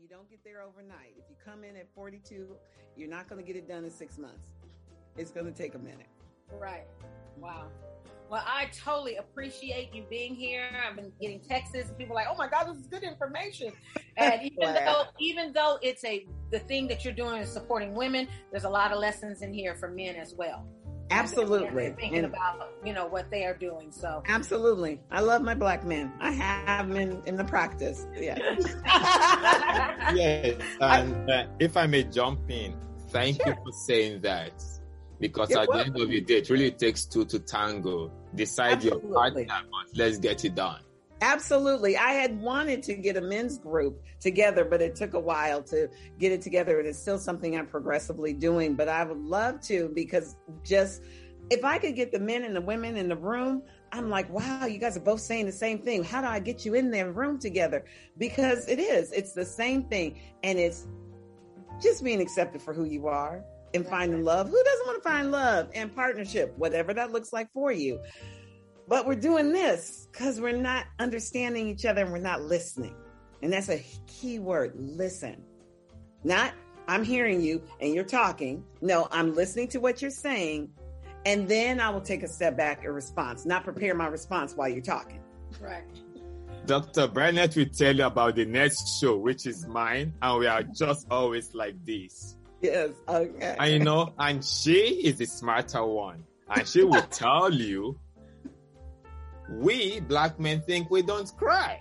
you don't get there overnight. If you come in at 42, you're not going to get it done in 6 months. It's going to take a minute. Right. Wow. Well, I totally appreciate you being here. I've been getting texts and people like, oh my God, this is good information. And even though it's the thing that you're doing is supporting women, there's a lot of lessons in here for men as well. Absolutely. And thinking about, what they are doing. So absolutely. I love my black men. I have men in the practice. Yeah. Yes. And if I may jump in, thank you for saying that. Because at the end of the day, it really takes two to tango. Decide your partner, but let's get it done. Absolutely. I had wanted to get a men's group together, but it took a while to get it together. And it's still something I'm progressively doing, but I would love to, because just if I could get the men and the women in the room, I'm like, wow, you guys are both saying the same thing. How do I get you in their room together? Because it's the same thing. And it's just being accepted for who you are and finding love. Who doesn't want to find love and partnership, whatever that looks like for you? But we're doing this because we're not understanding each other and we're not listening. And that's a key word, listen. Not, I'm hearing you and you're talking. No, I'm listening to what you're saying. And then I will take a step back in response, not prepare my response while you're talking. Right. Dr. Barnett will tell you about the next show, which is mine. And we are just always like this. Yes. Okay. And she is the smarter one. And she will tell you, we black men think we don't cry.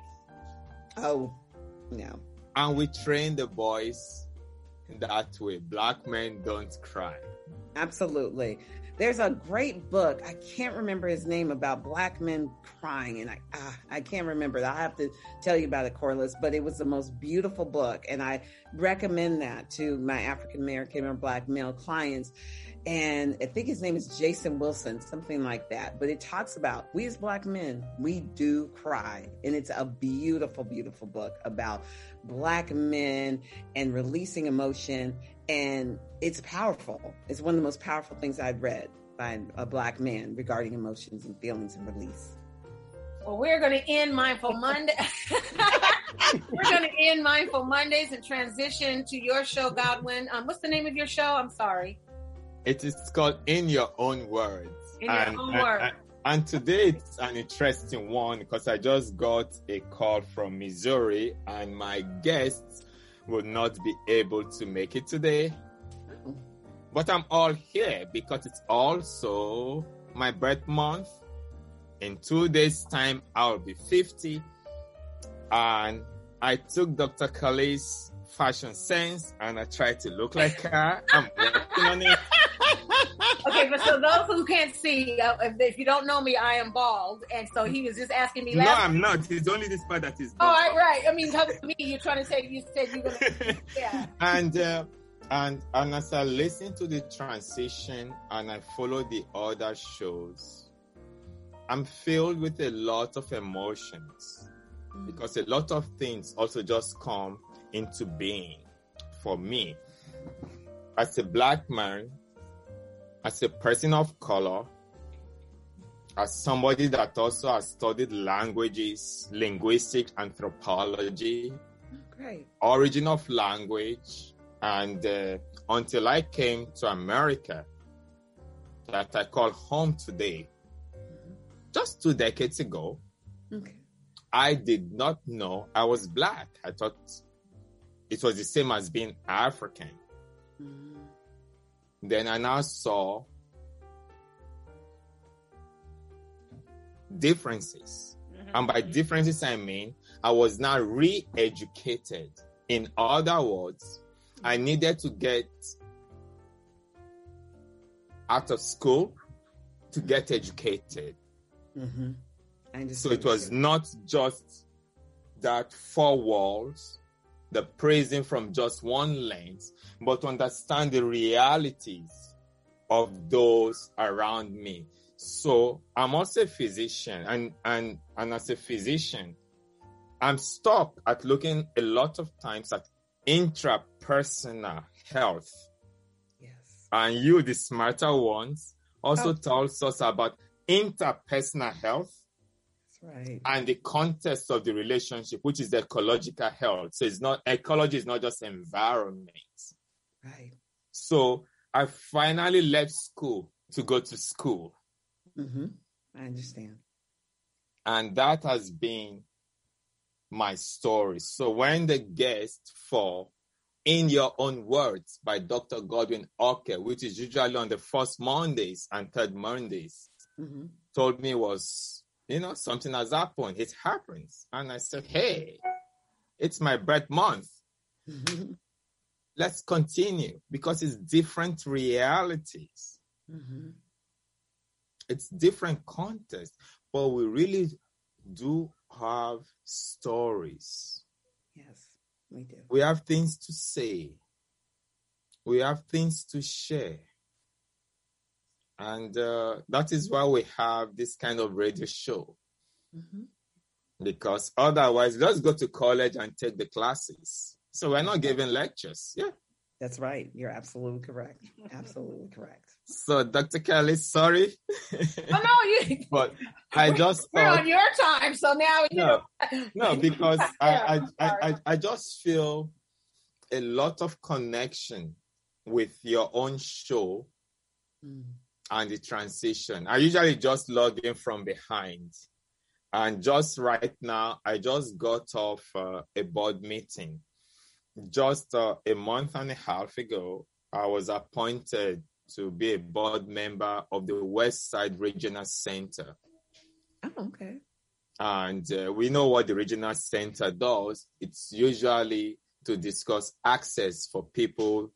Oh, no. And we train the boys that way. Black men don't cry. Absolutely. There's a great book. I can't remember his name, about black men crying. And I can't remember that. I have to tell you about it, Corliss, but it was the most beautiful book. And I recommend that to my African-American or black male clients. And I think his name is Jason Wilson, something like that. But it talks about, we as black men, we do cry. And it's a beautiful, beautiful book about black men and releasing emotion. And it's powerful. It's one of the most powerful things I've read by a black man regarding emotions and feelings and release. Well, we're going to end Mindful Monday. We're going to end Mindful Mondays and transition to your show, Godwin. What's the name of your show? I'm sorry. It is called In Your Own Words. In Your Own Words. And today it's an interesting one, because I just got a call from Missouri and my guests will not be able to make it today. But I'm all here because it's also my birth month. In 2 days' time, I'll be 50. And I took Dr. Khalil's fashion sense and I tried to look like her. I'm working on it. Okay, but so those who can't see, if you don't know me, I am bald. And so he was just asking me last week. No, I'm not. It's only this part that is bald. Oh, right. I mean, help me. You're trying to say, you said you were going to. Yeah. And as I listen to the transition and I follow the other shows, I'm filled with a lot of emotions, because a lot of things also just come into being for me. As a black man, as a person of color, as somebody that also has studied languages, linguistics, anthropology, origin of language, and until I came to America, that I call home today, just 2 decades ago, I did not know I was black. I thought it was the same as being African. Then I now saw differences. And by differences, I mean, I was now re-educated. In other words, I needed to get out of school to get educated. So it was not just that 4 walls, the praising from just one lens, but understand the realities of those around me. So I'm also a physician, and as a physician, I'm stuck at looking a lot of times at intrapersonal health. Yes. And you, the smarter ones, also tells us about interpersonal health, right. And the context of the relationship, which is the ecological health. So it's not, ecology is not just environment. Right. So I finally left school to go to school. Mm-hmm. I understand. And that has been my story. So when the guest for In Your Own Words by Dr. Godwin Orkeh, which is usually on the first Mondays and third Mondays, mm-hmm. told me was, you know, something has happened. It happens. And I said, hey, it's my birth month. Mm-hmm. Let's continue because it's different realities. Mm-hmm. It's different context, but we really do have stories. Yes, we do. We have things to say. We have things to share. And that is why we have this kind of radio show. Mm-hmm. Because otherwise, let's go to college and take the classes. So we're not giving lectures. Yeah. That's right. You're absolutely correct. Absolutely correct. So, Dr. Kelly, sorry. Oh, no. But I just thought, we're on your time, so now you know. No, because I just feel a lot of connection with your own show and the transition. I usually just log in from behind. And just right now, I just got off a board meeting. Just a month and a half ago, I was appointed to be a board member of the West Side Regional Center. Oh, okay. And we know what the regional center does. It's usually to discuss access for people,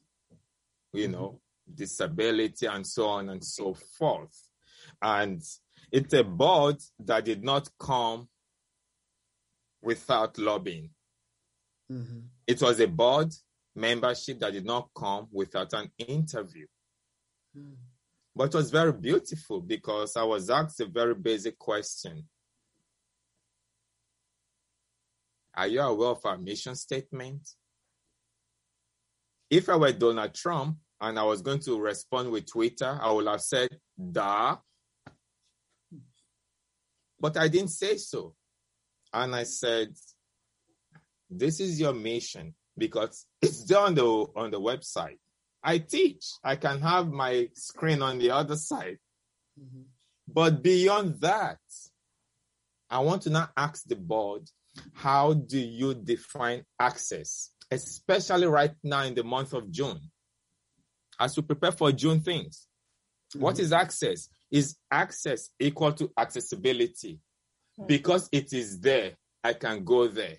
you know, disability and so on and so forth. And it's a board that did not come without lobbying. Mm-hmm. It was a board membership that did not come without an interview. Mm. But it was very beautiful because I was asked a very basic question. Are you aware of our mission statement? If I were Donald Trump and I was going to respond with Twitter, I would have said, duh. But I didn't say so. And I said, this is your mission because it's there on the website. I teach. I can have my screen on the other side. Mm-hmm. But beyond that, I want to now ask the board, how do you define access, especially right now in the month of June? As we prepare for June things, what is access? Is access equal to accessibility? Because it is there, I can go there.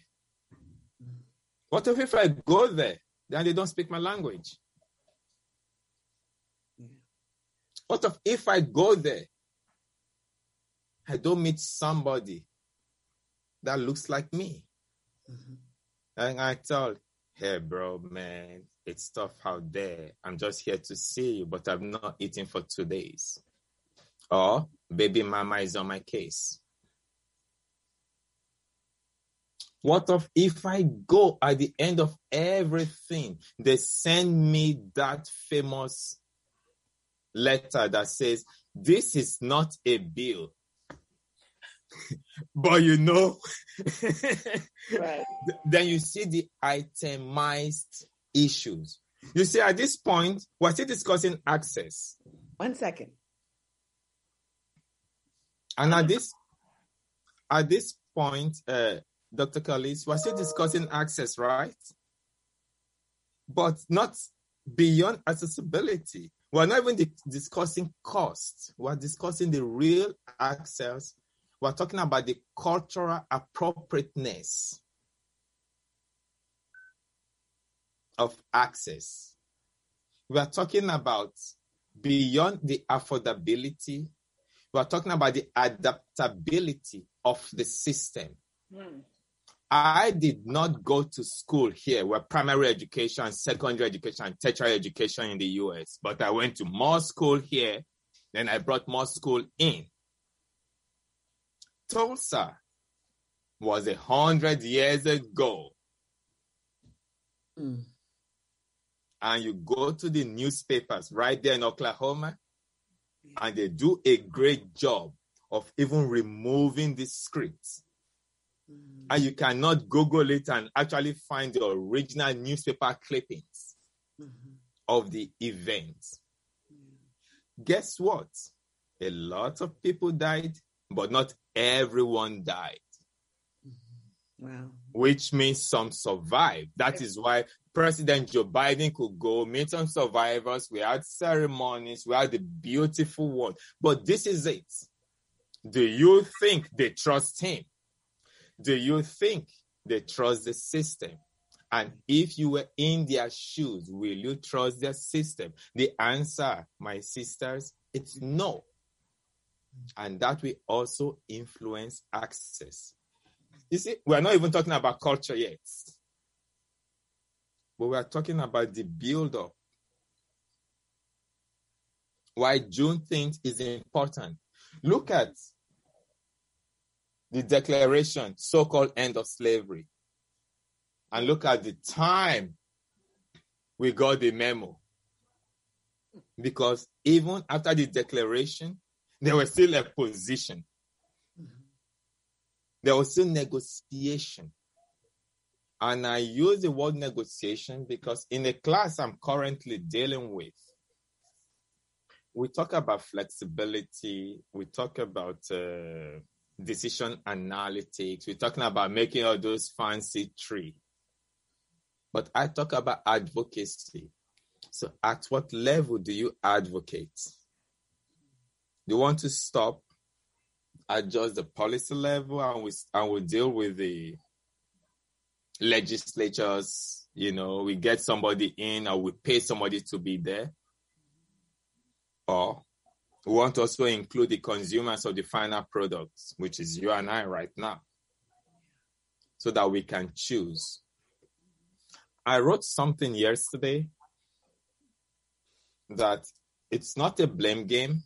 What if I go there, then they don't speak my language? Yeah. What if I go there, I don't meet somebody that looks like me? Mm-hmm. And I tell, hey, bro, man, it's tough out there. I'm just here to see you, but I've not eaten for 2 days. Or, baby mama is on my case. What if I go at the end of everything, they send me that famous letter that says, this is not a bill. But you know, right. Then you see the itemized issues. You see, at this point, we're still discussing access. 1 second. And at this point, Dr. Khalil, we're still discussing access, right? But not beyond accessibility. We're not even discussing cost. We're discussing the real access. We're talking about the cultural appropriateness of access. We're talking about beyond the affordability. We're talking about the adaptability of the system. Mm. I did not go to school here where primary education, secondary education, and tertiary education in the U.S., but I went to more school here, then I brought more school in. Tulsa was 100 years ago. Mm. And you go to the newspapers right there in Oklahoma, and they do a great job of even removing this script. Mm. And you cannot Google it and actually find the original newspaper clippings of the event. Mm. Guess what? A lot of people died, but not everyone died. Wow. Which means some survived. That is why President Joe Biden could go meet some survivors. We had ceremonies. We had the beautiful one. But this is it. Do you think they trust him? Do you think they trust the system? And if you were in their shoes, will you trust their system? The answer, my sisters, it's no. And that will also influence access. You see, we're not even talking about culture yet. But we're talking about the build-up. Why Juneteenth is important. Look at the declaration, so-called end of slavery. And look at the time we got the memo. Because even after the declaration, there was still a position. There was still negotiation. And I use the word negotiation because in the class I'm currently dealing with, we talk about flexibility, we talk about decision analytics, we're talking about making all those fancy tree. But I talk about advocacy. So at what level do you advocate? Do you want to stop? Adjust the policy level, and we deal with the legislatures. You know, we get somebody in, or we pay somebody to be there. Or we want to also include the consumers of the final products, which is you and I right now, so that we can choose. I wrote something yesterday that it's not a blame game.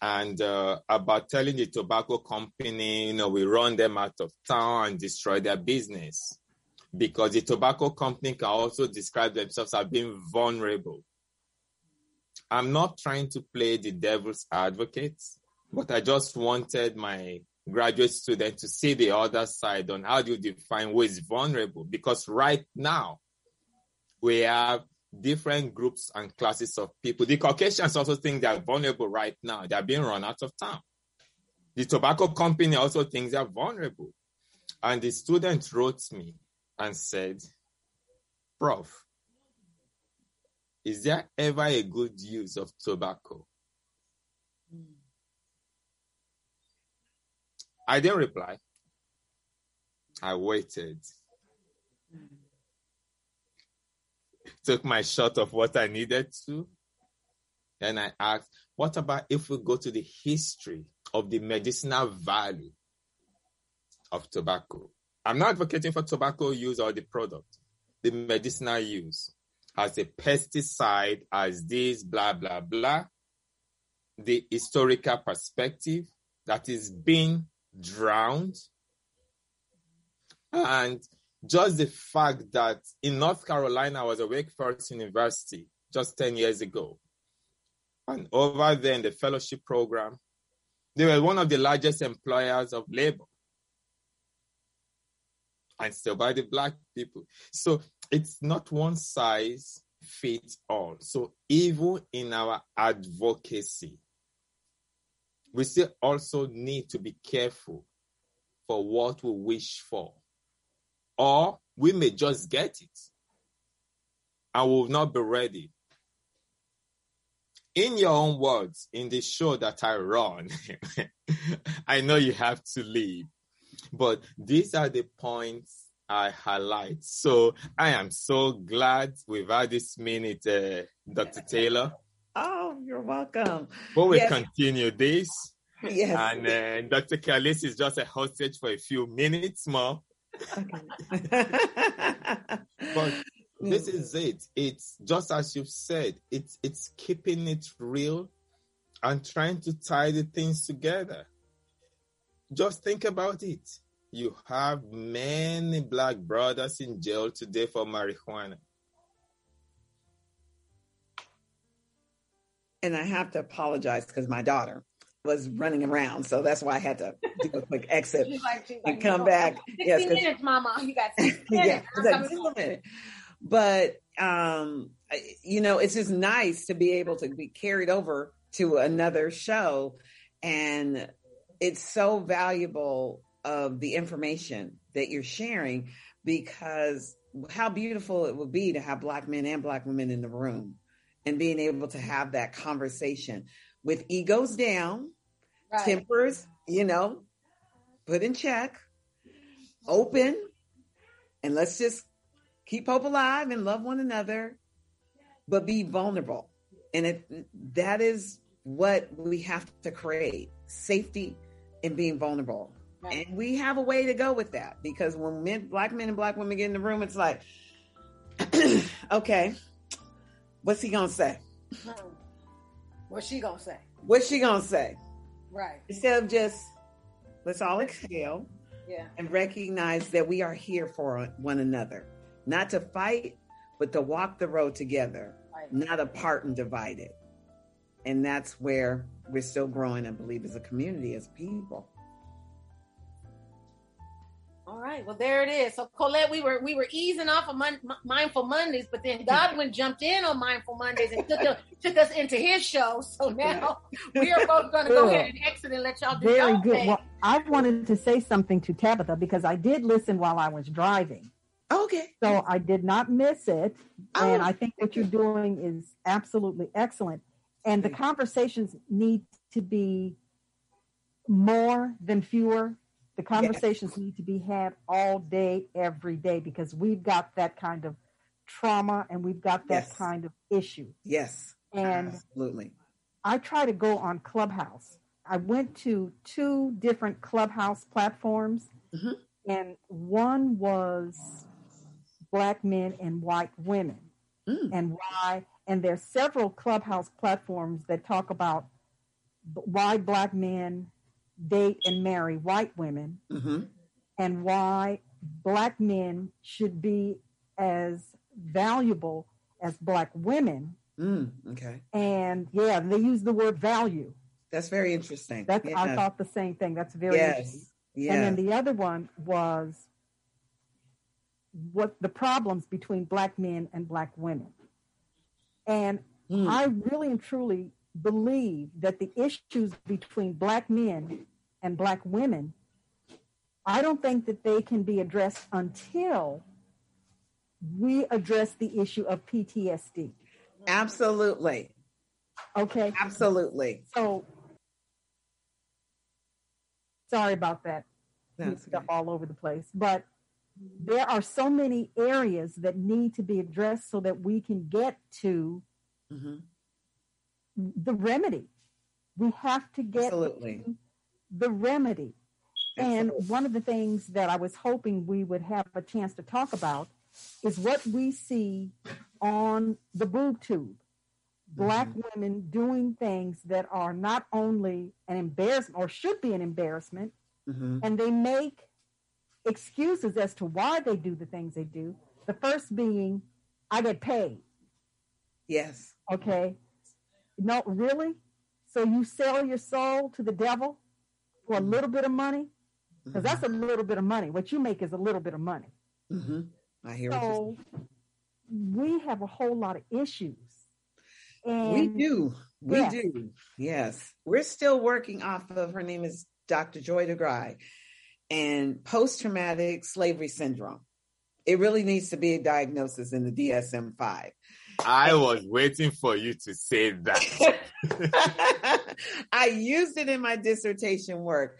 And about telling the tobacco company, you know, we run them out of town and destroy their business. Because the tobacco company can also describe themselves as being vulnerable. I'm not trying to play the devil's advocate, but I just wanted my graduate student to see the other side on how do you define who is vulnerable. Because right now, we have different groups and classes of people. The Caucasians also think they are vulnerable right now. They are being run out of town. The tobacco company also thinks they are vulnerable. And the student wrote me and said, Prof, is there ever a good use of tobacco? I didn't reply. I waited. Took my shot of what I needed to. Then I asked, what about if we go to the history of the medicinal value of tobacco? I'm not advocating for tobacco use or the product. The medicinal use as a pesticide, as this, blah, blah, blah. The historical perspective that is being drowned. And just the fact that in North Carolina, I was at Wake Forest University just 10 years ago. And over there in the fellowship program, they were one of the largest employers of labor. And still by the Black people. So it's not one size fits all. So even in our advocacy, we still also need to be careful for what we wish for. Or we may just get it and will not be ready. In your own words, in the show that I run, I know you have to leave, but these are the points I highlight. So I am so glad we've had this minute, Dr. Taylor. Oh, you're welcome. But we'll continue this. Yes. And Dr. Khalil is just a hostage for a few minutes more. Okay. But this is it. It's just as you've said, it's keeping it real and trying to tie the things together. Just think about it. You have many Black brothers in jail today for marijuana. And I have to apologize because my daughter was running around, so that's why I had to do a quick exit and come back. 16 yes, minutes, Mama. You got 16 minutes. Yeah, like, but you know, it's just nice to be able to be carried over to another show, and it's so valuable of the information that you're sharing, because how beautiful it would be to have Black men and Black women in the room and being able to have that conversation with egos down, right, tempers, you know, put in check, open, and let's just keep hope alive and love one another, but be vulnerable. And that is what we have to create, safety and being vulnerable. Right. And we have a way to go with that, because when Black men and Black women get in the room, it's like, okay, what's he going to say? What's she going to say? What's she going to say? Right. Instead of just, let's all exhale and recognize that we are here for one another, not to fight, but to walk the road together, right, not apart and divided. And that's where we're still growing, I believe, as a community, as people. All right. Well, there it is. So Colette, we were easing off of Mindful Mondays, but then Godwin jumped in on Mindful Mondays and took us into his show. So now we are both going to go ahead and exit and let y'all do your thing. Very good. Well, I wanted to say something to Tabitha, because I did listen while I was driving. Okay. So I did not miss it. Oh. And I think what you're doing is absolutely excellent. And the conversations need to be more than fewer. The conversations need to be had all day, every day, because we've got that kind of trauma and we've got that kind of issue. Yes, and absolutely. I try to go on Clubhouse. I went to two different Clubhouse platforms, and one was Black men and white women, and why. And there are several Clubhouse platforms that talk about why Black men date and marry white women, and why Black men should be as valuable as Black women. Okay. And they use the word value. That's very interesting. I thought the same thing. That's very interesting. Yeah. And then the other one was what the problems between Black men and Black women. And I really and truly believe that the issues between Black men and Black women, I don't think that they can be addressed until we address the issue of PTSD. Absolutely. Okay. Absolutely. So, sorry about that. Mixed up all over the place. But there are so many areas that need to be addressed so that we can get to the remedy. We have to get to the remedy. Absolutely. And one of the things that I was hoping we would have a chance to talk about is what we see on the boob tube. Black women doing things that are not only an embarrassment or should be an embarrassment, and they make excuses as to why they do the things they do. The first being, I get paid. Yes. Okay. No, really? So you sell your soul to the devil for a little bit of money? Because that's a little bit of money. What you make is a little bit of money. I hear you. So we have a whole lot of issues. And we do. We do. Yes. We're still working off of, her name is Dr. Joy DeGruy, and post-traumatic slavery syndrome. It really needs to be a diagnosis in the DSM-5. I was waiting for you to say that. I used it in my dissertation work.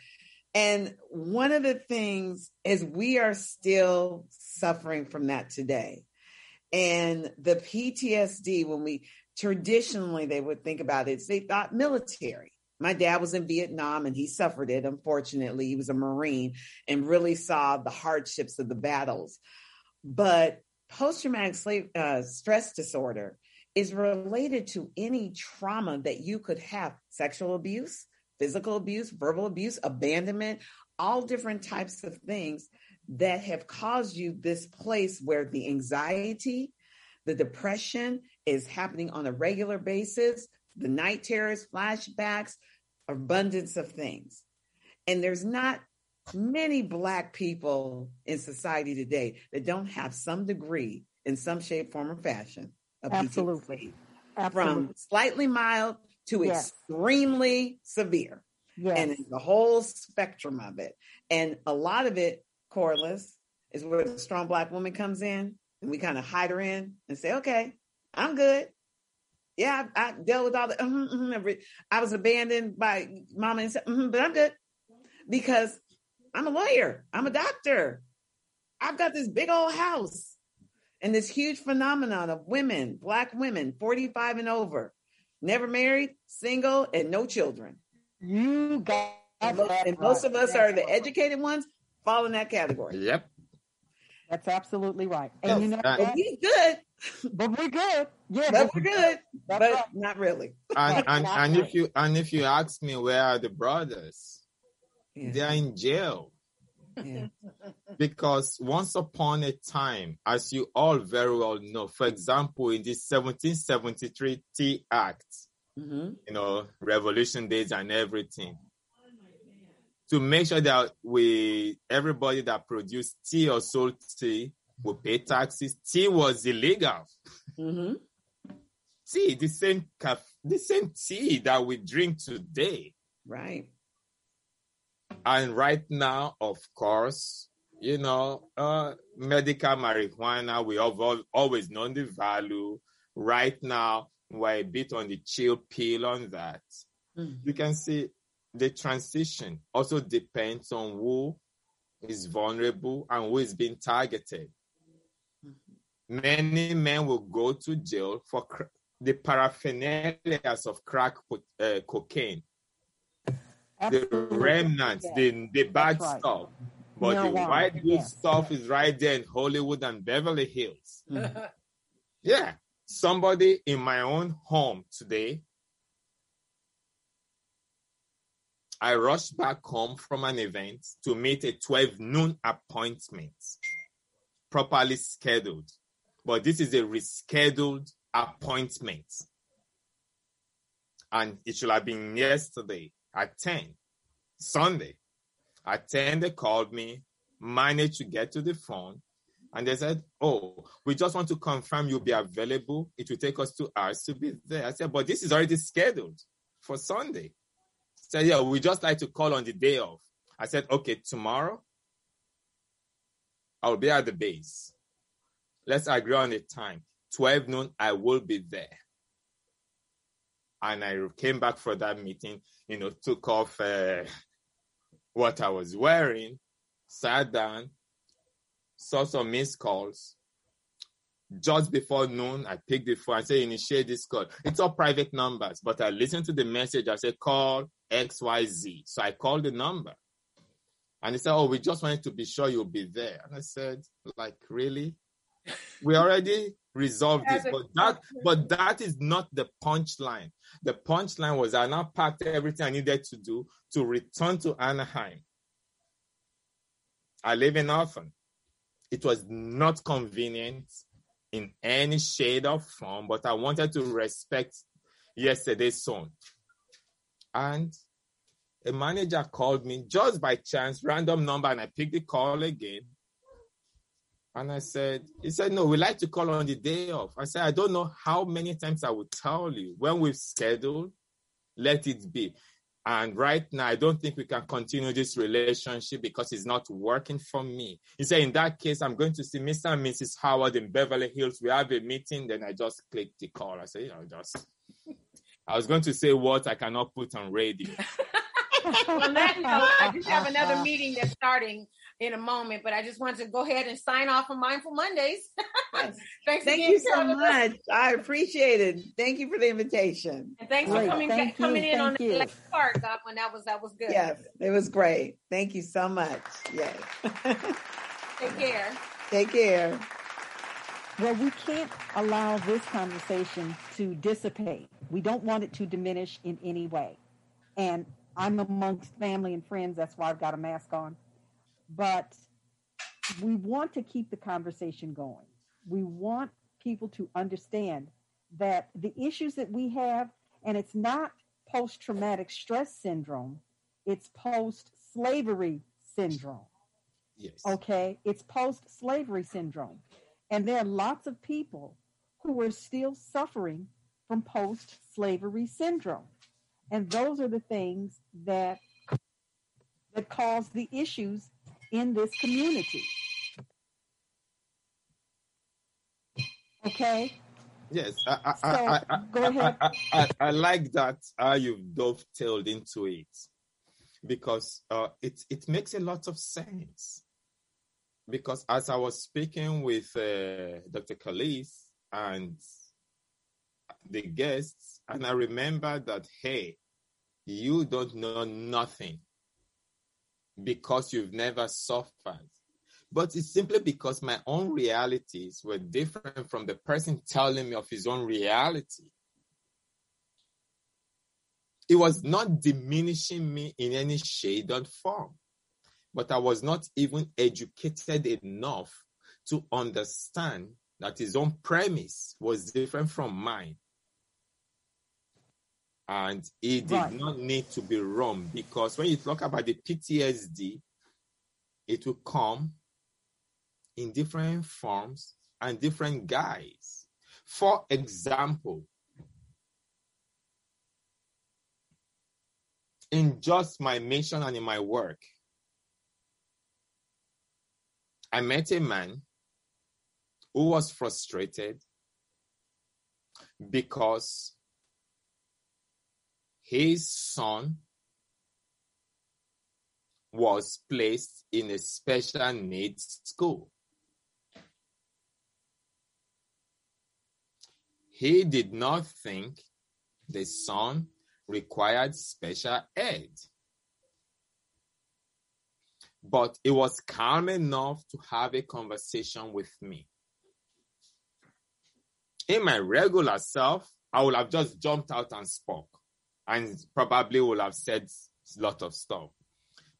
And one of the things is we are still suffering from that today. And the PTSD, when we traditionally, they would think about it, they thought military. My dad was in Vietnam and he suffered it. Unfortunately, he was a Marine and really saw the hardships of the battles. But post-traumatic stress disorder is related to any trauma that you could have, sexual abuse, physical abuse, verbal abuse, abandonment, all different types of things that have caused you this place where the anxiety, the depression is happening on a regular basis, the night terrors, flashbacks, abundance of things. And there's not many Black people in society today that don't have some degree in some shape, form, or fashion of PTSD. Absolutely. From slightly mild to extremely severe. Yes. And the whole spectrum of it. And a lot of it, Corliss, is where the strong Black woman comes in, and we kind of hide her in and say, okay, I'm good. Yeah, I dealt with all the, I was abandoned by mama and said, but I'm good because I'm a lawyer. I'm a doctor. I've got this big old house and this huge phenomenon of women, Black women, 45 and over, never married, single, and no children. You got that. And most of us are the educated ones, fall in that category. Yep. That's absolutely right. And so, you know, he's good. But we're good. Yeah. But we're good. But right. Not really. And if you ask me where are the brothers, they are in jail. Yeah. Because once upon a time, as you all very well know, for example, in this 1773 Tea Act, you know, revolution days and everything, to make sure that we, everybody that produced tea or sold tea will pay taxes. Tea was illegal. Tea, the same tea that we drink today. Right. And right now, of course, you know, medical marijuana, we have always known the value. Right now, we're a bit on the chill pill on that. You can see the transition also depends on who is vulnerable and who is being targeted. Many men will go to jail for the paraphernalias of crack cocaine. Absolutely. The remnants, the bad stuff. But the white good stuff is right there in Hollywood and Beverly Hills. Yeah. Somebody in my own home today, I rushed back home from an event to meet a 12 noon appointment, properly scheduled. But this is a rescheduled appointment. And it should have been yesterday at 10, Sunday. At 10, they called me, managed to get to the phone, and they said, oh, we just want to confirm you'll be available. It will take us 2 hours to be there. I said, but this is already scheduled for Sunday. Said, yeah, we just like to call on the day of. I said, okay, tomorrow I'll be at the base. Let's agree on the time. 12 noon, I will be there. And I came back for that meeting, you know, took off what I was wearing, sat down, saw some missed calls. Just before noon, I picked the phone. I said, initiate this call. It's all private numbers, but I listened to the message. I said, call XYZ. So I called the number. And they said, oh, we just wanted to be sure you'll be there. And I said, like, really? We already resolved this. But that is not the punchline. The punchline was I now packed everything I needed to do to return to Anaheim. I live in Oakland. It was not convenient in any shade or form, but I wanted to respect yesterday's song. And a manager called me just by chance, random number, and I picked the call again. And I said, he said, no, we like to call on the day off. I said, I don't know how many times I will tell you. When we've scheduled, let it be. And right now, I don't think we can continue this relationship because it's not working for me. He said, in that case, I'm going to see Mr. and Mrs. Howard in Beverly Hills. We have a meeting. Then I just clicked the call. I said, you know, I was going to say what I cannot put on radio. On that note, I just have another meeting that's starting in a moment, but I just wanted to go ahead and sign off on Mindful Mondays. Thank you so much. I appreciate it. Thank you for the invitation. And thanks for coming in on the last part, Godwin. That was good. Yes, it was great. Thank you so much. Yes. Take care. Take care. Well, we can't allow this conversation to dissipate. We don't want it to diminish in any way. And I'm amongst family and friends. That's why I've got a mask on. But we want to keep the conversation going. We want people to understand that the issues that we have, and it's not post-traumatic stress syndrome. It's post-slavery syndrome. Yes. Okay? It's post-slavery syndrome. And there are lots of people who are still suffering from post-slavery syndrome. And those are the things that cause the issues in this community. Okay? Yes. Go ahead. I like that how you've dovetailed into it, because it makes a lot of sense. Because as I was speaking with Dr. Khalil and the guests, and I remember that, hey, you don't know nothing because you've never suffered. But it's simply because my own realities were different from the person telling me of his own reality. It was not diminishing me in any shade or form, but I was not even educated enough to understand that his own premise was different from mine. And he did not need to be wrong, because when you talk about the PTSD, it will come in different forms and different guise. For example, in just my mission and in my work, I met a man who was frustrated because his son was placed in a special needs school. He did not think the son required special aid, but it was calm enough to have a conversation with me. In my regular self, I would have just jumped out and spoke, and probably would have said a lot of stuff.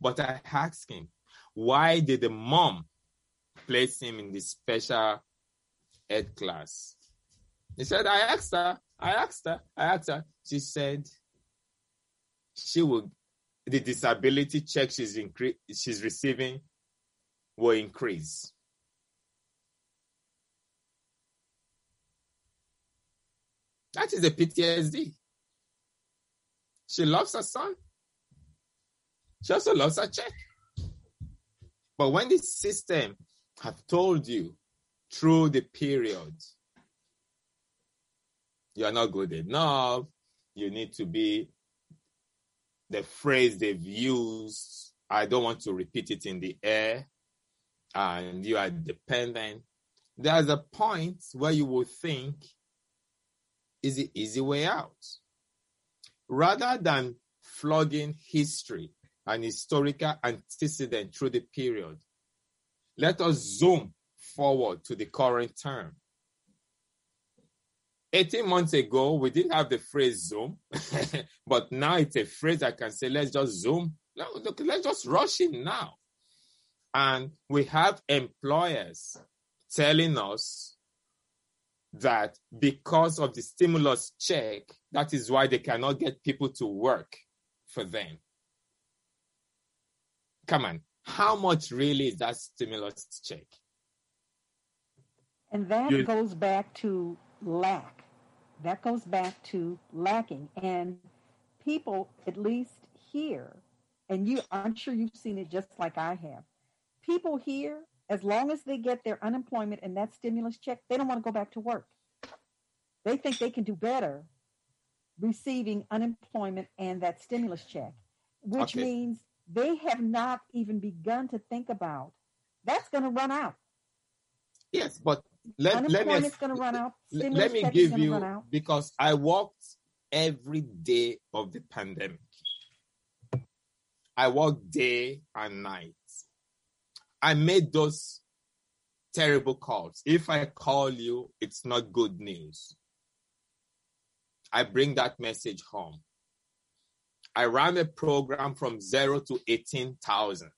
But I asked him, why did the mom place him in this special ed class? He said, I asked her. She said, the disability check she's receiving will increase. That is a PTSD. She loves her son. She also loves her check. But when the system have told you through the period, you are not good enough, you need to be, the phrase they've used, I don't want to repeat it in the air, and you are dependent, there's a point where you will think, is the easy way out. Rather than flogging history and historical antecedent through the period, let us zoom forward to the current term. 18 months ago, we didn't have the phrase zoom, but now it's a phrase I can say, let's just zoom. Let's just rush in now. And we have employers telling us that because of the stimulus check, that is why they cannot get people to work for them. Come on, how much really is that stimulus check? And that goes back to lack. That goes back to lacking. And people, at least here, and I'm sure you've seen it just like I have, people here, as long as they get their unemployment and that stimulus check, they don't want to go back to work. They think they can do better receiving unemployment and that stimulus check, which means they have not even begun to think about that's going to run out. Yes, but unemployment's going to run out. Let me give you, because I worked every day of the pandemic. I worked day and night. I made those terrible calls. If I call you, it's not good news. I bring that message home. I ran a program from 0 to 18,000.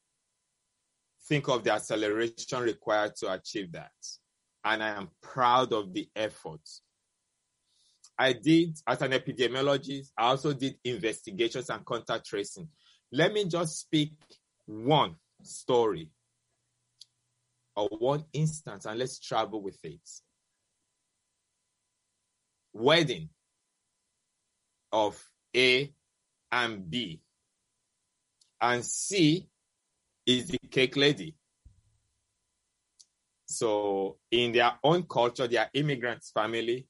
Think of the acceleration required to achieve that. And I am proud of the effort. I did, as an epidemiologist, I also did investigations and contact tracing. Let me just speak one story or one instance, and let's travel with it. Wedding of A and B, and C is the cake lady. So in their own culture, their immigrant family,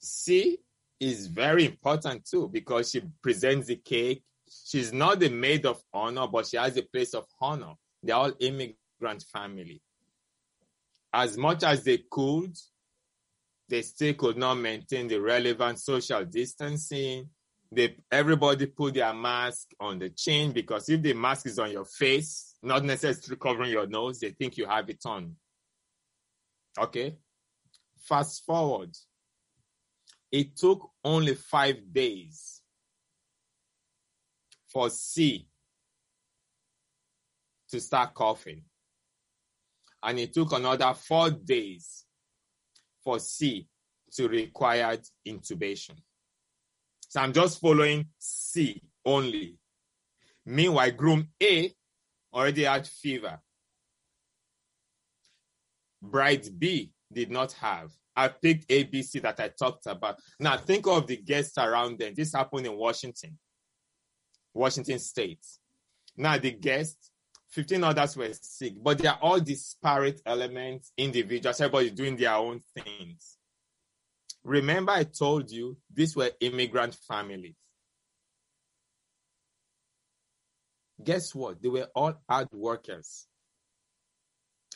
C is very important too, because she presents the cake. She's not the maid of honor, but she has a place of honor. They're all immigrant family. As much as they could, they still could not maintain the relevant social distancing. Everybody put their mask on the chin, because if the mask is on your face, not necessarily covering your nose, they think you have it on. Okay? Fast forward. It took only 5 days for C to start coughing. And it took another 4 days for C to require intubation. So I'm just following C only. Meanwhile, groom A already had fever. Bride B did not have. I picked ABC that I talked about. Now think of the guests around them. This happened in Washington State. Now the guests, 15 others were sick, but they are all disparate elements, individuals, everybody's doing their own things. Remember I told you, these were immigrant families. Guess what? They were all hard workers.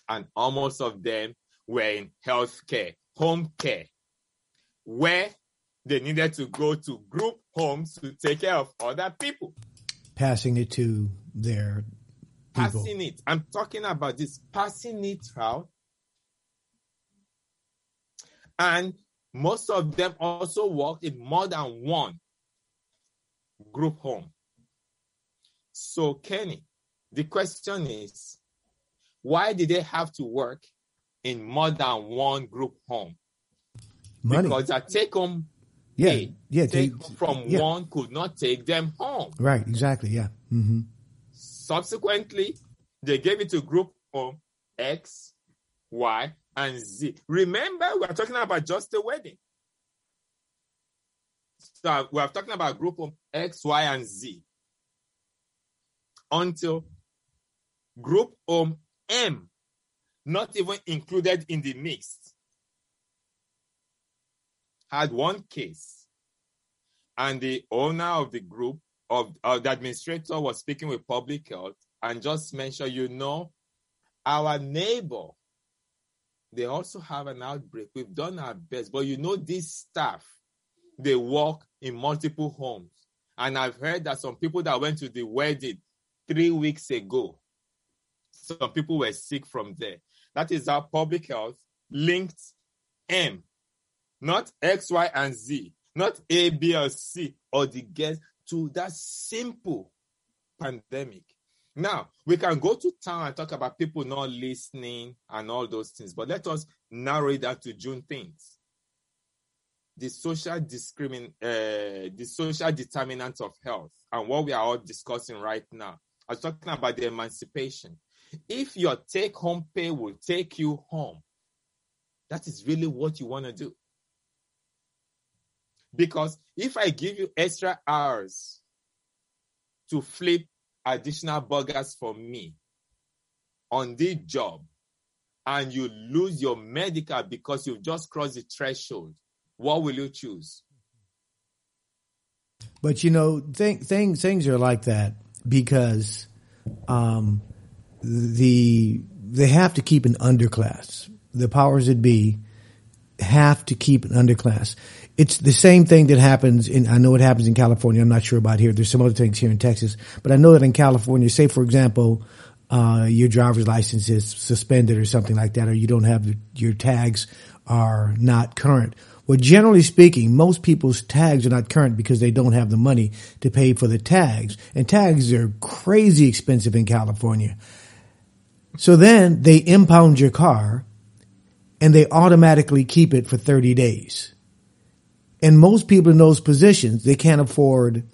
And almost of them were in healthcare, home care, where they needed to go to group homes to take care of other people. Passing it to their people. Passing it. I'm talking about this. Passing it out. And most of them also worked in more than one group home. So, Kenny, the question is, why did they have to work in more than one group home? Money. Because a take-home one could not take them home. Right, exactly, yeah. Mm-hmm. Subsequently, they gave it to group home X, Y, and Z. Remember, we are talking about just the wedding. So we are talking about group home X, Y, and Z. Until group home M, not even included in the mix, had one case. And the owner of the group, the administrator, was speaking with public health and just mentioned, our neighbor, they also have an outbreak. We've done our best. But these staff, they work in multiple homes. And I've heard that some people that went to the wedding 3 weeks ago, some people were sick from there. That is how public health linked M, not X, Y, and Z, not A, B, or C, or the guest, to that simple pandemic. Now, we can go to town and talk about people not listening and all those things, but let us narrow that to Juneteenth. The social determinants of health and what we are all discussing right now. I was talking about the emancipation. If your take-home pay will take you home, that is really what you want to do. Because if I give you extra hours to flip additional burgers for me on this job, and you lose your medical because you've just crossed the threshold, what will you choose? But things are like that because they have to keep an underclass. The powers that be have to keep an underclass. It's the same thing that happens I know it happens in California. I'm not sure about here. There's some other things here in Texas, but I know that in California, say for example, your driver's license is suspended or something like that, or you don't have your tags are not current. Well, generally speaking, most people's tags are not current because they don't have the money to pay for the tags, and tags are crazy expensive in California. So then they impound your car and they automatically keep it for 30 days. And most people in those positions, they can't afford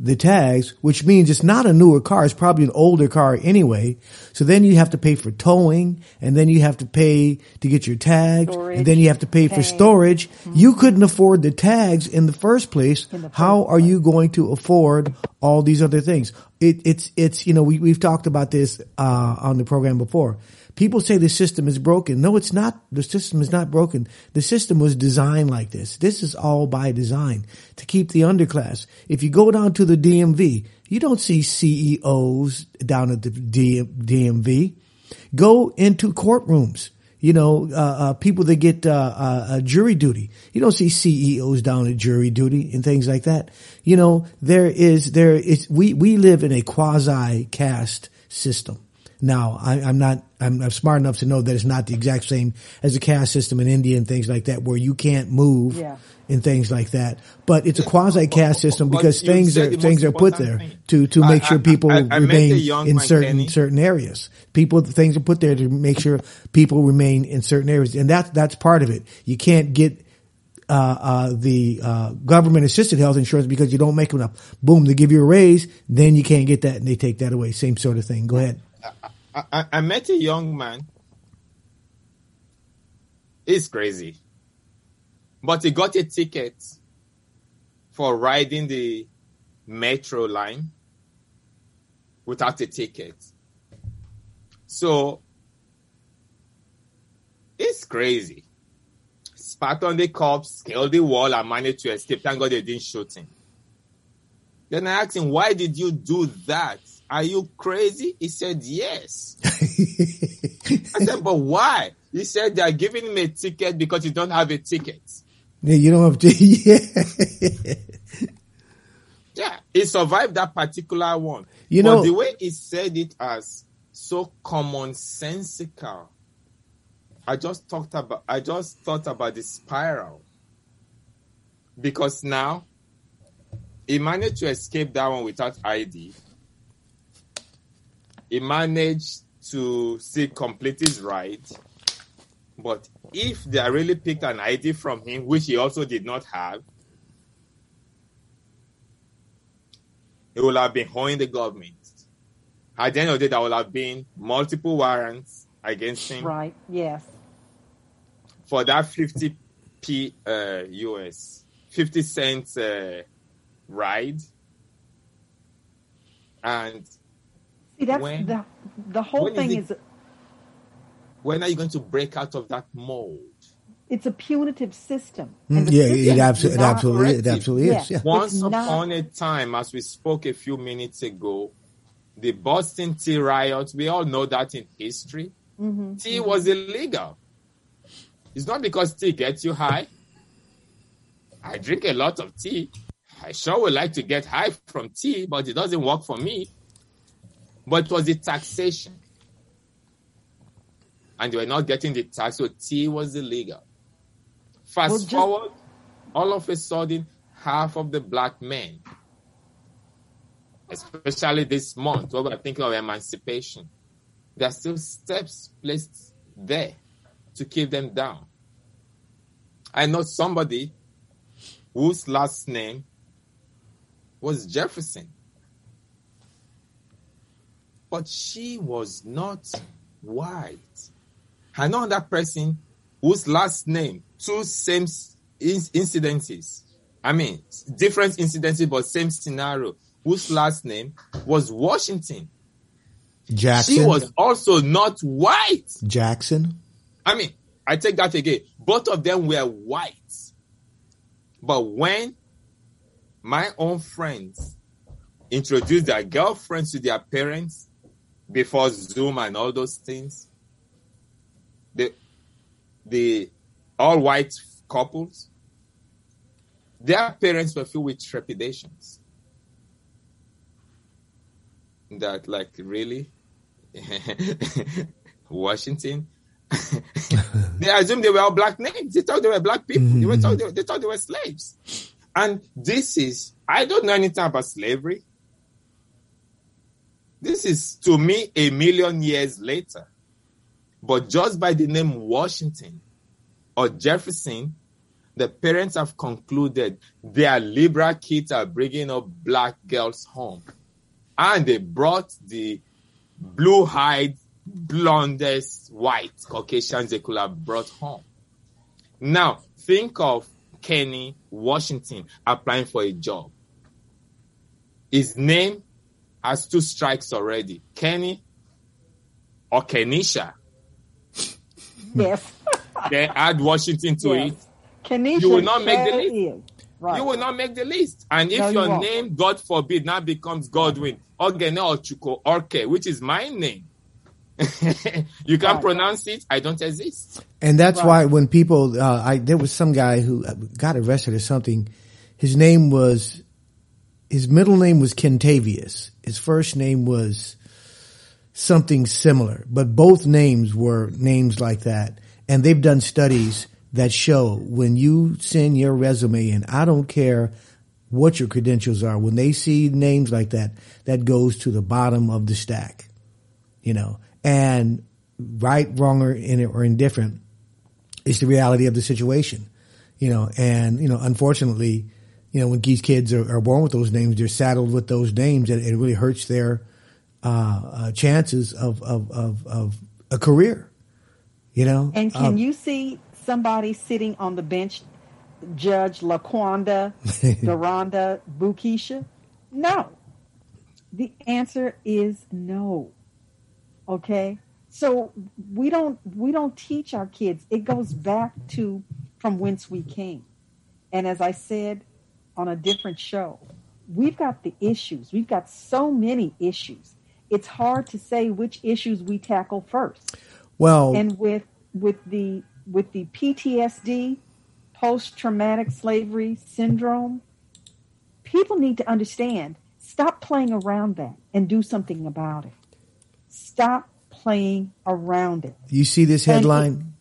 the tags, which means it's not a newer car. It's probably an older car anyway. So then you have to pay for towing, and then you have to pay to get your tags, storage, and then you have to pay for storage. Mm-hmm. You couldn't afford the tags in the first place. How are you going to afford all these other things? It's you know, we've talked about this on the program before. People say the system is broken. No, it's not. The system is not broken. The system was designed like this. This is all by design to keep the underclass. If you go down to the DMV, you don't see CEOs down at the DMV. Go into courtrooms. You know, people that get jury duty. You don't see CEOs down at jury duty and things like that. You know, we live in a quasi-caste system. Now, I'm smart enough to know that it's not the exact same as the caste system in India and things like that, where you can't move and things like that. But it's a quasi-caste system because things are put there to make sure people remain in certain areas. Things are put there to make sure people remain in certain areas. And that's part of it. You can't get, the government assisted health insurance because you don't make enough. Boom, they give you a raise, then you can't get that and they take that away. Same sort of thing. Go ahead. I met a young man. It's crazy. But he got a ticket for riding the metro line without a ticket. So it's crazy. Spat on the cops, scaled the wall, and managed to escape. Thank God they didn't shoot him. Then I asked him, why did you do that? Are you crazy? He said, yes. I said, but why? He said, they are giving him a ticket because you don't have a ticket. Yeah, you don't have to. Yeah, he survived that particular one. You know, but the way he said it as so commonsensical, I just thought about the spiral. Because now, he managed to escape that one without ID. He managed to still complete his ride, but if they really picked an ID from him, which he also did not have, it would have been holding the government. At the end of the day, there would have been multiple warrants against him. Right, yes. For that 50p US, 50 cents ride. And... See, that's when, the whole thing is when are you going to break out of that mold? It's a punitive system. It absolutely is. Yeah. Once upon a time, as we spoke a few minutes ago, the Boston Tea Riot, we all know that in history, tea was illegal. It's not because tea gets you high. I drink a lot of tea. I sure would like to get high from tea, but it doesn't work for me. But it was the taxation. And they were not getting the tax, so tea was illegal. Fast forward, all of a sudden, half of the black men, especially this month, when we're thinking of emancipation, there are still steps placed there to keep them down. I know somebody whose last name was Jefferson. But she was not white. I know that person whose last name, two same incidences. I mean, different incidences, but same scenario. Whose last name was Washington. Jackson. She was also not white. Jackson. I mean, I take that again. Both of them were white. But when my own friends introduced their girlfriends to their parents, before Zoom and all those things, the all-white couples, their parents were filled with trepidations. That, like, really? Washington? They assumed they were all black names. They thought they were black people. Mm-hmm. They thought they were slaves. And this is, I don't know anything about slavery. This is, to me, a million years later. But just by the name Washington or Jefferson, the parents have concluded their liberal kids are bringing up black girls home. And they brought the blue-eyed, blondest, white Caucasians they could have brought home. Now, think of Kenny Washington applying for a job. His name has 2 strikes already. Kenny or Kenisha. Yes. They add Washington to it. Kenisha, you will not make the list. Right. You will not make the list. And if your name, God forbid, now becomes Godwin, Orkeh or Chuko Orkeh, which is my name. You can't pronounce it. I don't exist. And that's why when people, there was some guy who got arrested or something. His middle name was Kentavious. His first name was something similar, but both names were names like that. And they've done studies that show when you send your resume in, I don't care what your credentials are, when they see names like that, that goes to the bottom of the stack, you know. And right, wrong, or indifferent is the reality of the situation, you know. And, you know, unfortunately, you know, when these kids are born with those names, they're saddled with those names, and it really hurts their chances of a career, you know. And can you see somebody sitting on the bench, Judge LaQuanda, Doranda, Bukisha? No. The answer is no. Okay, so we don't teach our kids. It goes back to from whence we came. And as I said on a different show, we've got the issues. We've got so many issues. It's hard to say which issues we tackle first. Well, and with the PTSD, post-traumatic slavery syndrome, people need to understand, stop playing around that and do something about it. Stop playing around it. You see this headline?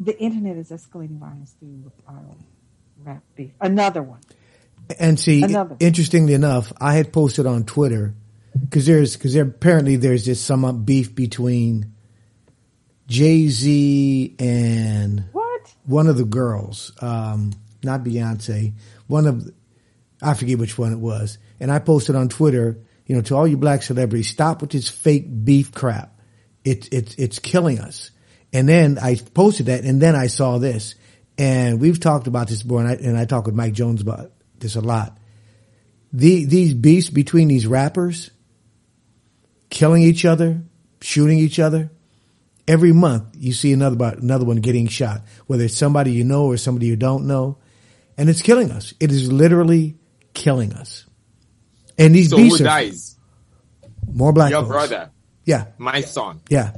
The internet is escalating violence through our rap beef. Another one. And see, interestingly enough, I had posted on Twitter because apparently there's just some beef between Jay-Z and one of the girls, not Beyonce. I forget which one it was. And I posted on Twitter, you know, to all you black celebrities, stop with this fake beef crap. It's killing us. And then I posted that, and then I saw this, and we've talked about this before, and I talk with Mike Jones about this a lot. These beefs between these rappers, killing each other, shooting each other. Every month you see another one getting shot, whether it's somebody you know or somebody you don't know, and it's killing us. It is literally killing us. And these beasts, who dies? More black folks. Your brother. Yeah. My son. Yeah.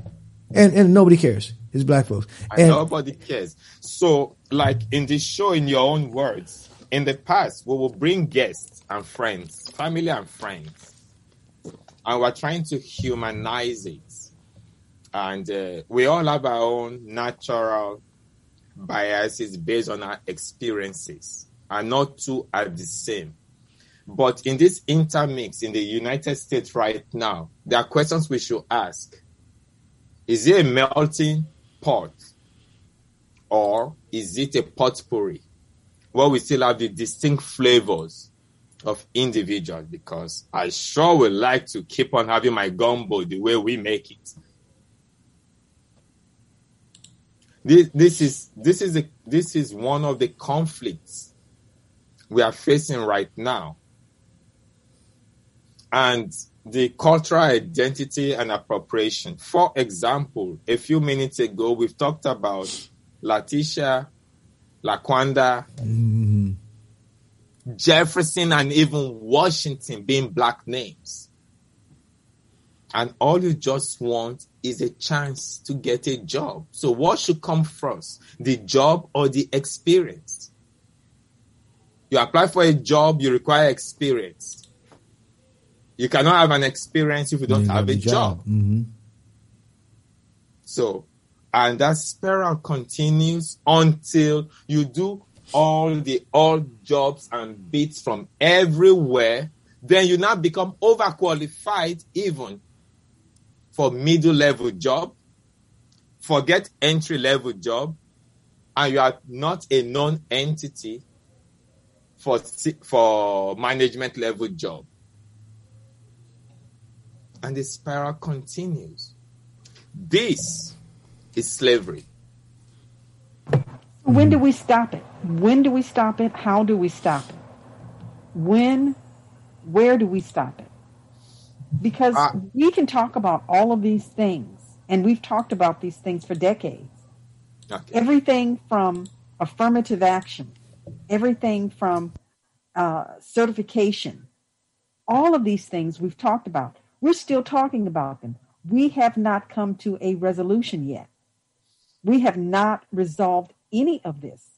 And nobody cares. It's black folks. Nobody cares. So, like in this show, In Your Own Words, in the past, we will bring guests and friends, family and friends. And we're trying to humanize it. And we all have our own natural biases based on our experiences. And not two are the same. But in this intermix in the United States right now, there are questions we should ask. Is it a melting pot or is it a potpourri? Well, we still have the distinct flavors of individuals, because I sure would like to keep on having my gumbo the way we make it. This is one of the conflicts we are facing right now. And the cultural identity and appropriation. For example, a few minutes ago, we've talked about Latisha, LaQuanda, Jefferson, and even Washington being black names. And all you just want is a chance to get a job. So what should come first, the job or the experience? You apply for a job, you require experience. You cannot have an experience if you don't have a job. Mm-hmm. So, and that spiral continues until you do all the old jobs and bits from everywhere. Then you now become overqualified even for middle-level job. Forget entry-level job. and you are not a non-entity for management level job. And the spiral continues. This is slavery. When do we stop it? When do we stop it? How do we stop it? Where do we stop it? Because we can talk about all of these things, and we've talked about these things for decades. Okay. Everything from affirmative action, everything from certification, all of these things we've talked about. We're still talking about them. We have not come to a resolution yet. We have not resolved any of this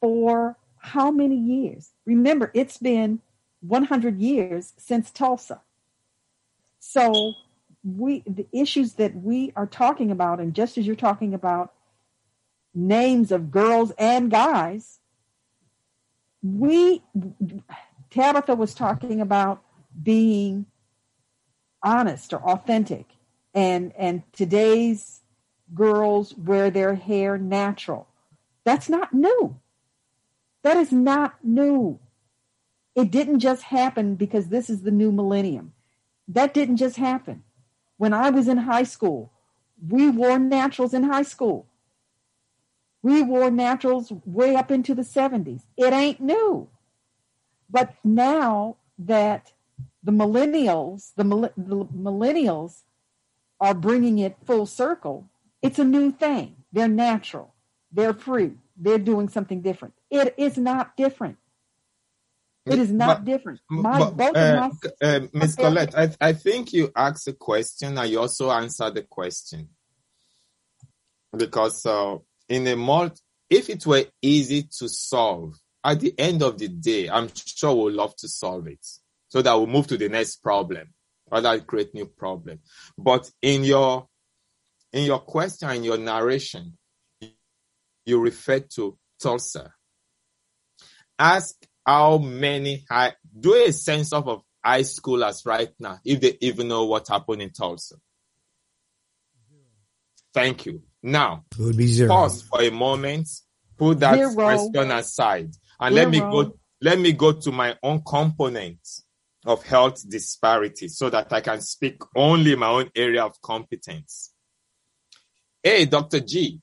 for how many years? Remember, it's been 100 years since Tulsa. So the issues that we are talking about, and just as you're talking about names of girls and guys, Tabitha was talking about being honest or authentic, and today's girls wear their hair natural. That's not new. That is not new. It didn't just happen because this is the new millennium. That didn't just happen. When I was in high school, we wore naturals in high school. We wore naturals way up into the 70s. It ain't new. But now that the millennials are bringing it full circle, it's a new thing. They're natural. They're free. They're doing something different. It is not different. It is not different. Ms. Collette, I think you asked a question. I also answered the question. Because if it were easy to solve, at the end of the day, I'm sure we'll love to solve it. So that we'll move to the next problem. Or that will create new problem. But in your question, in your narration, you referred to Tulsa. Ask how many do a sense of high schoolers right now, if they even know what happened in Tulsa? Thank you. Now, it would be zero. Pause for a moment, put that zero. Question aside, and zero. Let me go to my own component of health disparity so that I can speak only my own area of competence. Hey, Dr. G,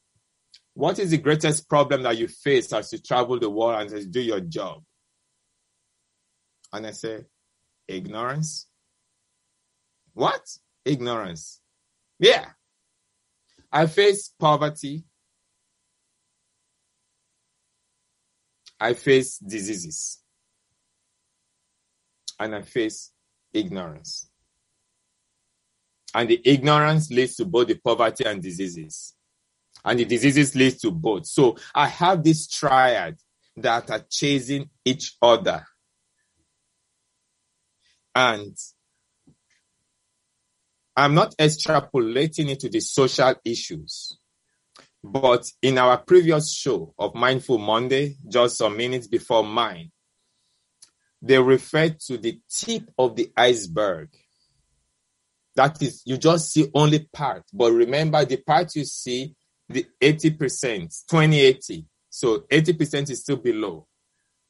what is the greatest problem that you face as you travel the world and as you do your job? And I say, ignorance. What? Ignorance. Yeah. I face poverty. I face diseases. And I face ignorance. And the ignorance leads to both the poverty and diseases. And the diseases leads to both. So I have this triad that are chasing each other. And I'm not extrapolating it to the social issues, but in our previous show of Mindful Monday, just some minutes before mine, they referred to the tip of the iceberg. That is, you just see only part, but remember the part you see, the 80%, 20-80. So 80% is still below.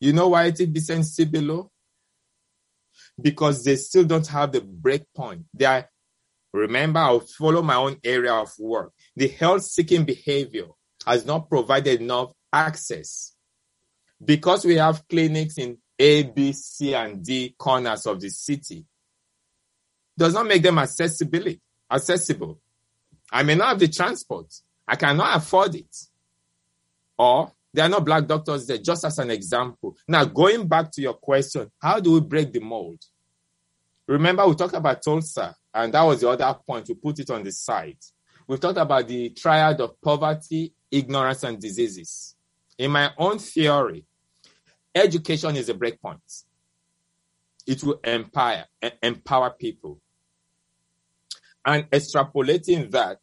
You know why 80% is still below? Because they still don't have the break point. Remember, I'll follow my own area of work. The health-seeking behavior has not provided enough access. Because we have clinics in A, B, C, and D corners of the city, does not make them accessible. I may not have the transport. I cannot afford it. Or there are no black doctors there, just as an example. Now, going back to your question, how do we break the mold? Remember, we talked about Tulsa, and that was the other point. We put it on the side. We talked about the triad of poverty, ignorance, and diseases. In my own theory, education is a breakpoint. It will empower people. And extrapolating that,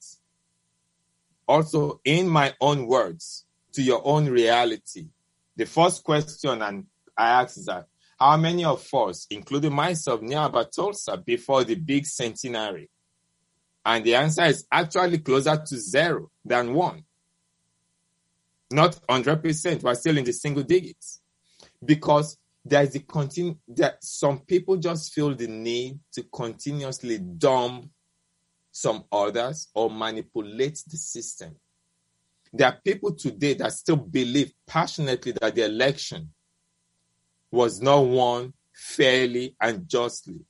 also in my own words, to your own reality. The first question I asked is that, how many of us, including myself, knew about Tulsa before the big centenary? And the answer is actually closer to zero than one. not 100%, we're still in the single digits, because there is the that some people just feel the need to continuously dumb some others or manipulate the system. There are people today that still believe passionately that the election was not won fairly and justly.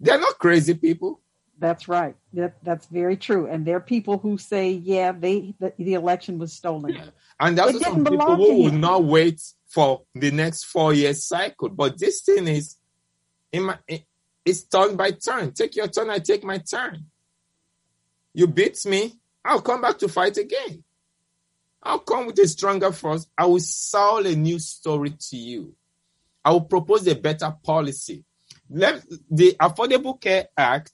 They're not crazy people. That's right. That's very true. And there are people who say, yeah, the election was stolen. Yeah. And there's some people who will not wait for the next 4-year cycle. But this thing is, it's turn by turn. Take your turn, I take my turn. You beat me, I'll come back to fight again. I'll come with a stronger force. I will sell a new story to you. I will propose a better policy. The Affordable Care Act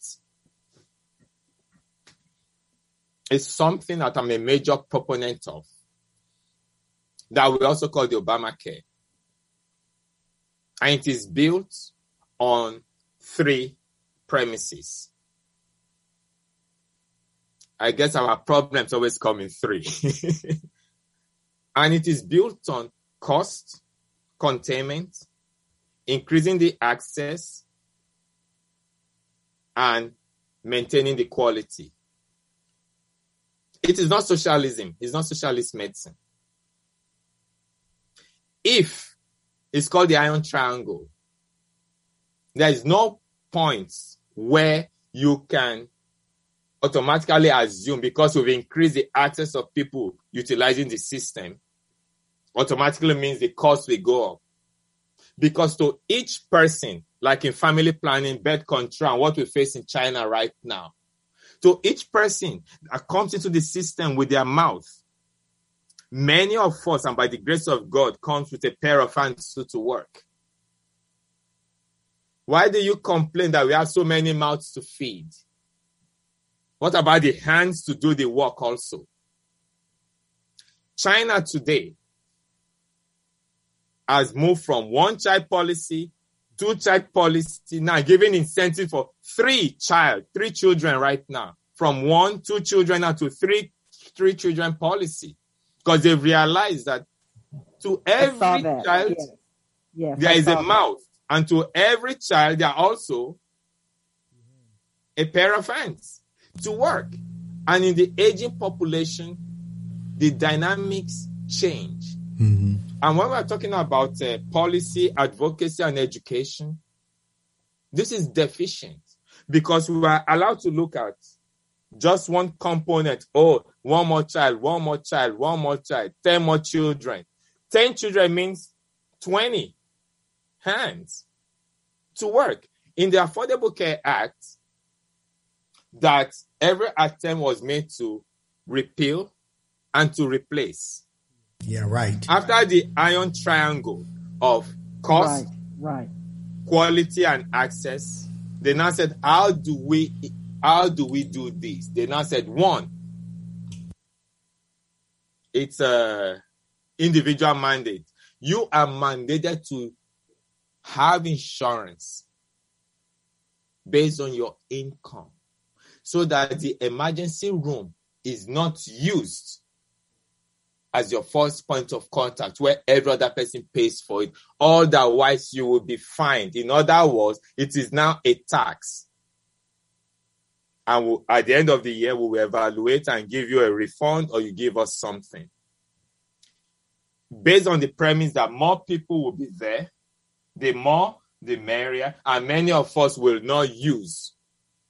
is something that I'm a major proponent of, that we also call the Obamacare. And it is built on 3 premises. I guess our problems always come in 3. And it is built on cost containment, increasing the access, and maintaining the quality. It is not socialism. It's not socialist medicine. If it's called the iron triangle, there is no point where you can automatically assume, because we've increased the access of people utilizing the system, automatically means the cost will go up. Because to each person, like in family planning, birth control, and what we face in China right now, to each person that comes into the system with their mouth, many of us, and by the grace of God, comes with a pair of hands to work. Why do you complain that we have so many mouths to feed? What about the hands to do the work also? China today has moved from 1-child policy, 2-child policy, now giving incentive for 3 children right now. From 1, 2 children now to 3 children policy. Because they realize that to every child, yes, there is a mouth. And to every child, there are also a pair of hands to work. And in the aging population, the dynamics change. Mm-hmm. And when we're talking about policy, advocacy, and education, this is deficient, because we are allowed to look at just one component. Oh, 1 more child, 10 more children. 10 children means 20 hands to work. In the Affordable Care Act, that every attempt was made to repeal and to replace. Yeah, right. After the iron triangle of cost, quality, and access, they now said, how do we do this? They now said, 1, it's an individual mandate. You are mandated to have insurance based on your income, so that the emergency room is not used as your first point of contact, where every other person pays for it. Otherwise, you will be fined. In other words, it is now a tax. And at the end of the year, we will evaluate and give you a refund, or you give us something. Based on the premise that more people will be there, the more, the merrier, and many of us will not use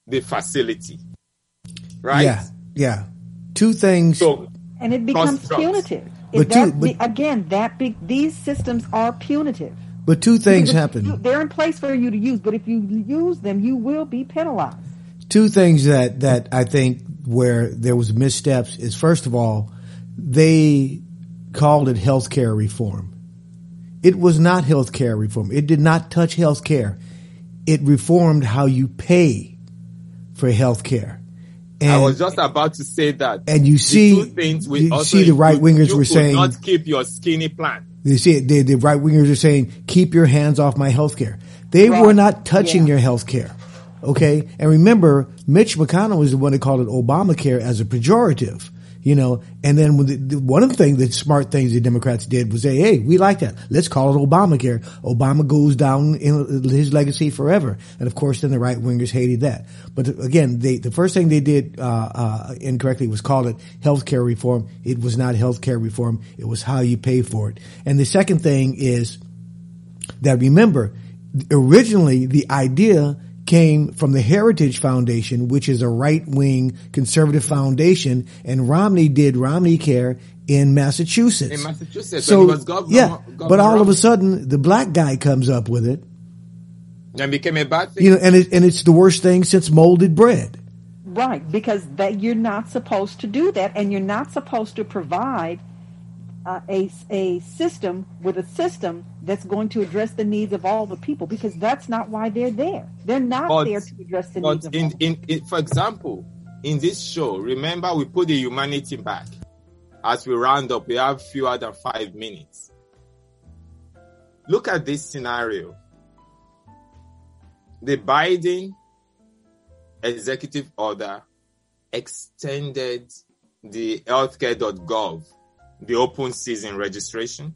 the facility. Right? Yeah. 2 things. So, and it becomes punitive. These systems are punitive. But 2 things happen. They're in place for you to use, but if you use them, you will be penalized. 2 things that I think where there was missteps is, first of all, they called it healthcare reform. It was not healthcare reform. It did not touch healthcare. It reformed how you pay for healthcare. And I was just about to say that. And you see, the right wingers were saying, "You not keep your skinny plan." You see, the right wingers are saying, "Keep your hands off my healthcare." They were not touching your healthcare, okay? And remember, Mitch McConnell was the one that called it Obamacare as a pejorative. you know. And then one of the things, the smart things the Democrats did was say, hey, we like that. Let's call it Obamacare. Obama goes down in his legacy forever. And of course, then the right wingers hated that. But again, the first thing they did incorrectly was call it healthcare reform. It was not healthcare reform. It was how you pay for it. And the second thing is that, remember, originally the idea came from the Heritage Foundation, which is a right-wing conservative foundation, and Romney did Romney Care in Massachusetts. So he was governor, but all Romney. Of a sudden, the black guy comes up with it, and became a bad thing. You know, and it's the worst thing since molded bread. Right, because that you're not supposed to do that, and you're not supposed to provide a system with a system that's going to address the needs of all the people, because that's not why they're there. They're not there to address the needs of all the people. For example, in this show, remember we put the humanity back. As we round up, we have fewer than 5 minutes. Look at this scenario. The Biden executive order extended the healthcare.gov, the open season registration.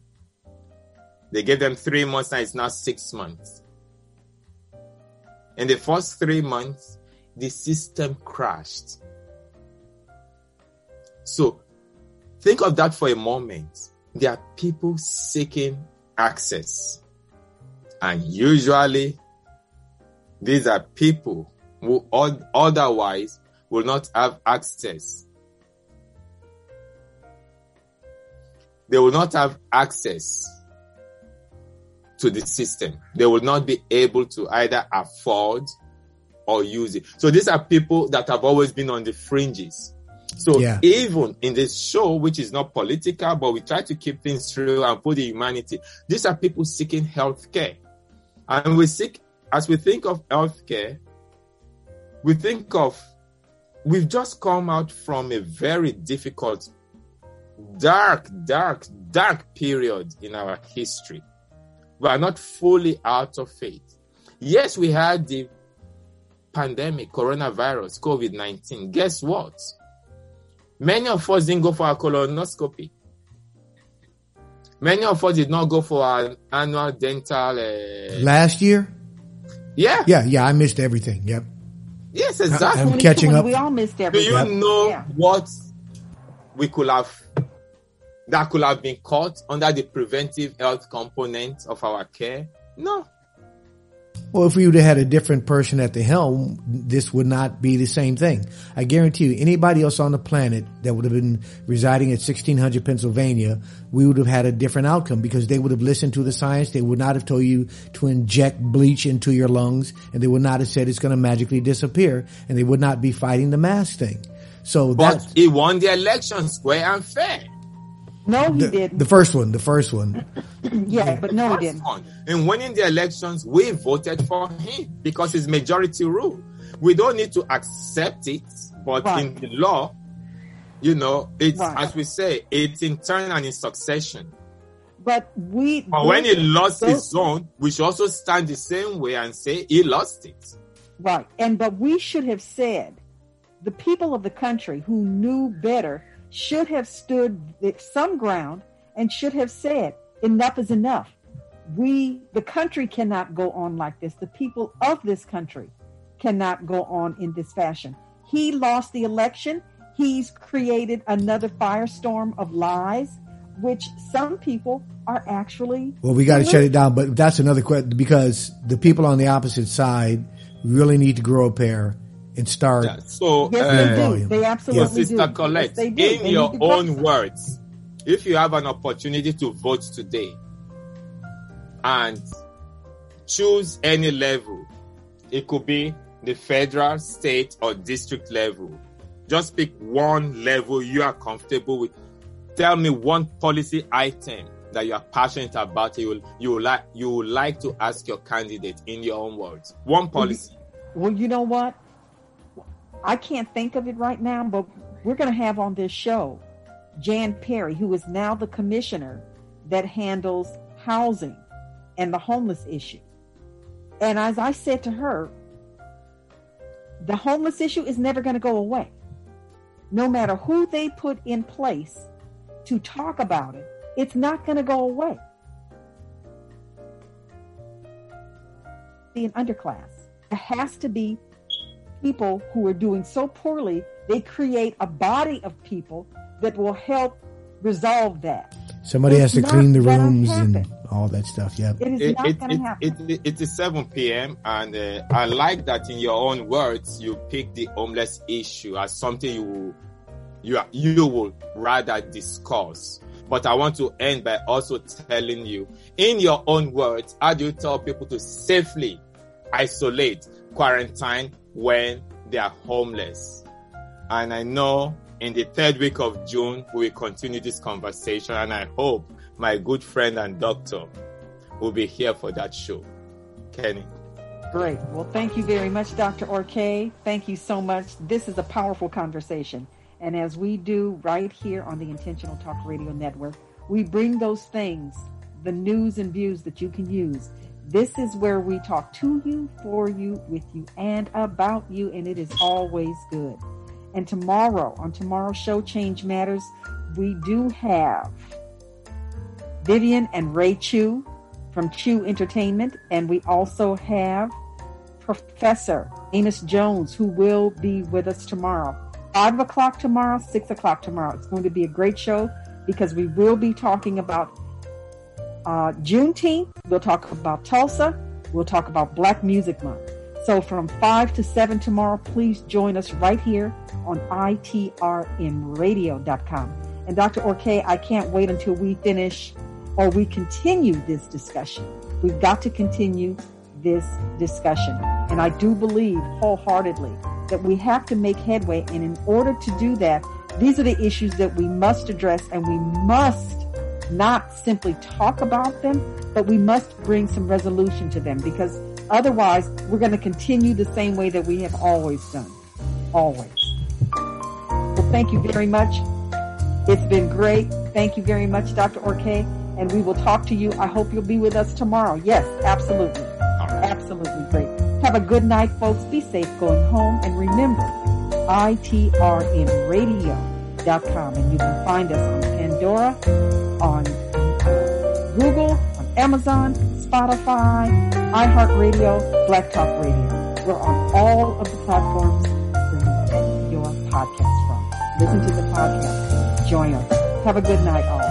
They gave them 3 months, and it's now 6 months. In the first 3 months, the system crashed. So think of that for a moment. There are people seeking access. And usually, these are people who otherwise will not have access. They will not have access to the system. They will not be able to either afford or use it. So these are people that have always been on the fringes. So even in this show, which is not political, but we try to keep things real and put the humanity, these are people seeking healthcare. And as we think of healthcare, we've just come out from a very difficult, dark period in our history. We are not fully out of faith. Yes, we had the pandemic, coronavirus, COVID-19. Guess what? Many of us didn't go for our colonoscopy. Many of us did not go for our annual dental. Last year? Yeah, I missed everything. Yep. Yes, exactly. I'm catching up. We all missed everything. Do you know what we could have? That could have been caught under the preventive health component of our care? No. Well, if we would have had a different person at the helm, this would not be the same thing. I guarantee you, anybody else on the planet that would have been residing at 1600 Pennsylvania, we would have had a different outcome, because they would have listened to the science. They would not have told you to inject bleach into your lungs, and they would not have said it's going to magically disappear, and they would not be fighting the mask thing. But he won the election square and fair. No, he didn't. The first one. But no, he didn't. And winning the elections, we voted for him because it's majority rule. We don't need to accept it, but in the law, it's, as we say, it's in turn and in succession. But when he lost his own, we should also stand the same way and say he lost it. Right. But we should have said, the people of the country who knew better should have stood some ground and should have said, enough is enough. The country cannot go on like this. The people of this country cannot go on in this fashion. He lost the election. He's created another firestorm of lies, which some people are actually... Well, we got to shut it down, but that's another question, because the people on the opposite side really need to grow a pair and start. Yeah, so, they absolutely do. Sister Colette, yes, in your own words, if you have an opportunity to vote today and choose any level, it could be the federal, state, or district level. Just pick one level you are comfortable with. Tell me one policy item that you are passionate about. You will like to ask your candidate in your own words. One policy. Well, you know what? I can't think of it right now, but we're going to have on this show Jan Perry, who is now the commissioner that handles housing and the homeless issue. And as I said to her, the homeless issue is never going to go away. no matter who they put in place to talk about it, it's not going to go away. An underclass. It has to be people who are doing so poorly, they create a body of people that will help resolve that. Somebody has to clean the rooms and all that stuff. Yeah, it is not going to happen. It is 7 p.m. and I like that in your own words, you pick the homeless issue as something you will rather discuss. But I want to end by also telling you, in your own words, how do you tell people to safely isolate, quarantine when they are homeless? And I know in the third week of June, we will continue this conversation. And I hope my good friend and doctor will be here for that show. Kenny. Great. Well, thank you very much, Dr. Orkeh. Thank you so much. This is a powerful conversation. And as we do right here on the Intentional Talk Radio Network, we bring those things, the news and views that you can use. This is where we talk to you, for you, with you, and about you, and it is always good. And tomorrow, on tomorrow's show, Change Matters, we do have Vivian and Ray Chu from Chu Entertainment, and we also have Professor Amos Jones, who will be with us tomorrow. 5 o'clock tomorrow, 6 o'clock tomorrow. It's going to be a great show because we will be talking about Juneteenth. We'll talk about Tulsa. We'll talk about Black Music Month. So from 5 to 7 tomorrow, please join us right here on itrnradio.com. And Dr. Orkeh, I can't wait until we finish or we continue this discussion. We've got to continue this discussion. And I do believe wholeheartedly that we have to make headway. And in order to do that, these are the issues that we must address, and we must not simply talk about them, but we must bring some resolution to them, because otherwise we're going to continue the same way that we have always done. Always. Well, thank you very much. It's been great. Thank you very much, Dr. Orkeh. And we will talk to you. I hope you'll be with us tomorrow. Yes, absolutely. Absolutely great. Have a good night, folks. Be safe going home. And remember, itrnradio.com. And you can find us on Pandora, on Google, on Amazon, Spotify, iHeartRadio, Black Talk Radio. We're on all of the platforms where you get your podcast from. Listen to the podcast. Join us. Have a good night, all.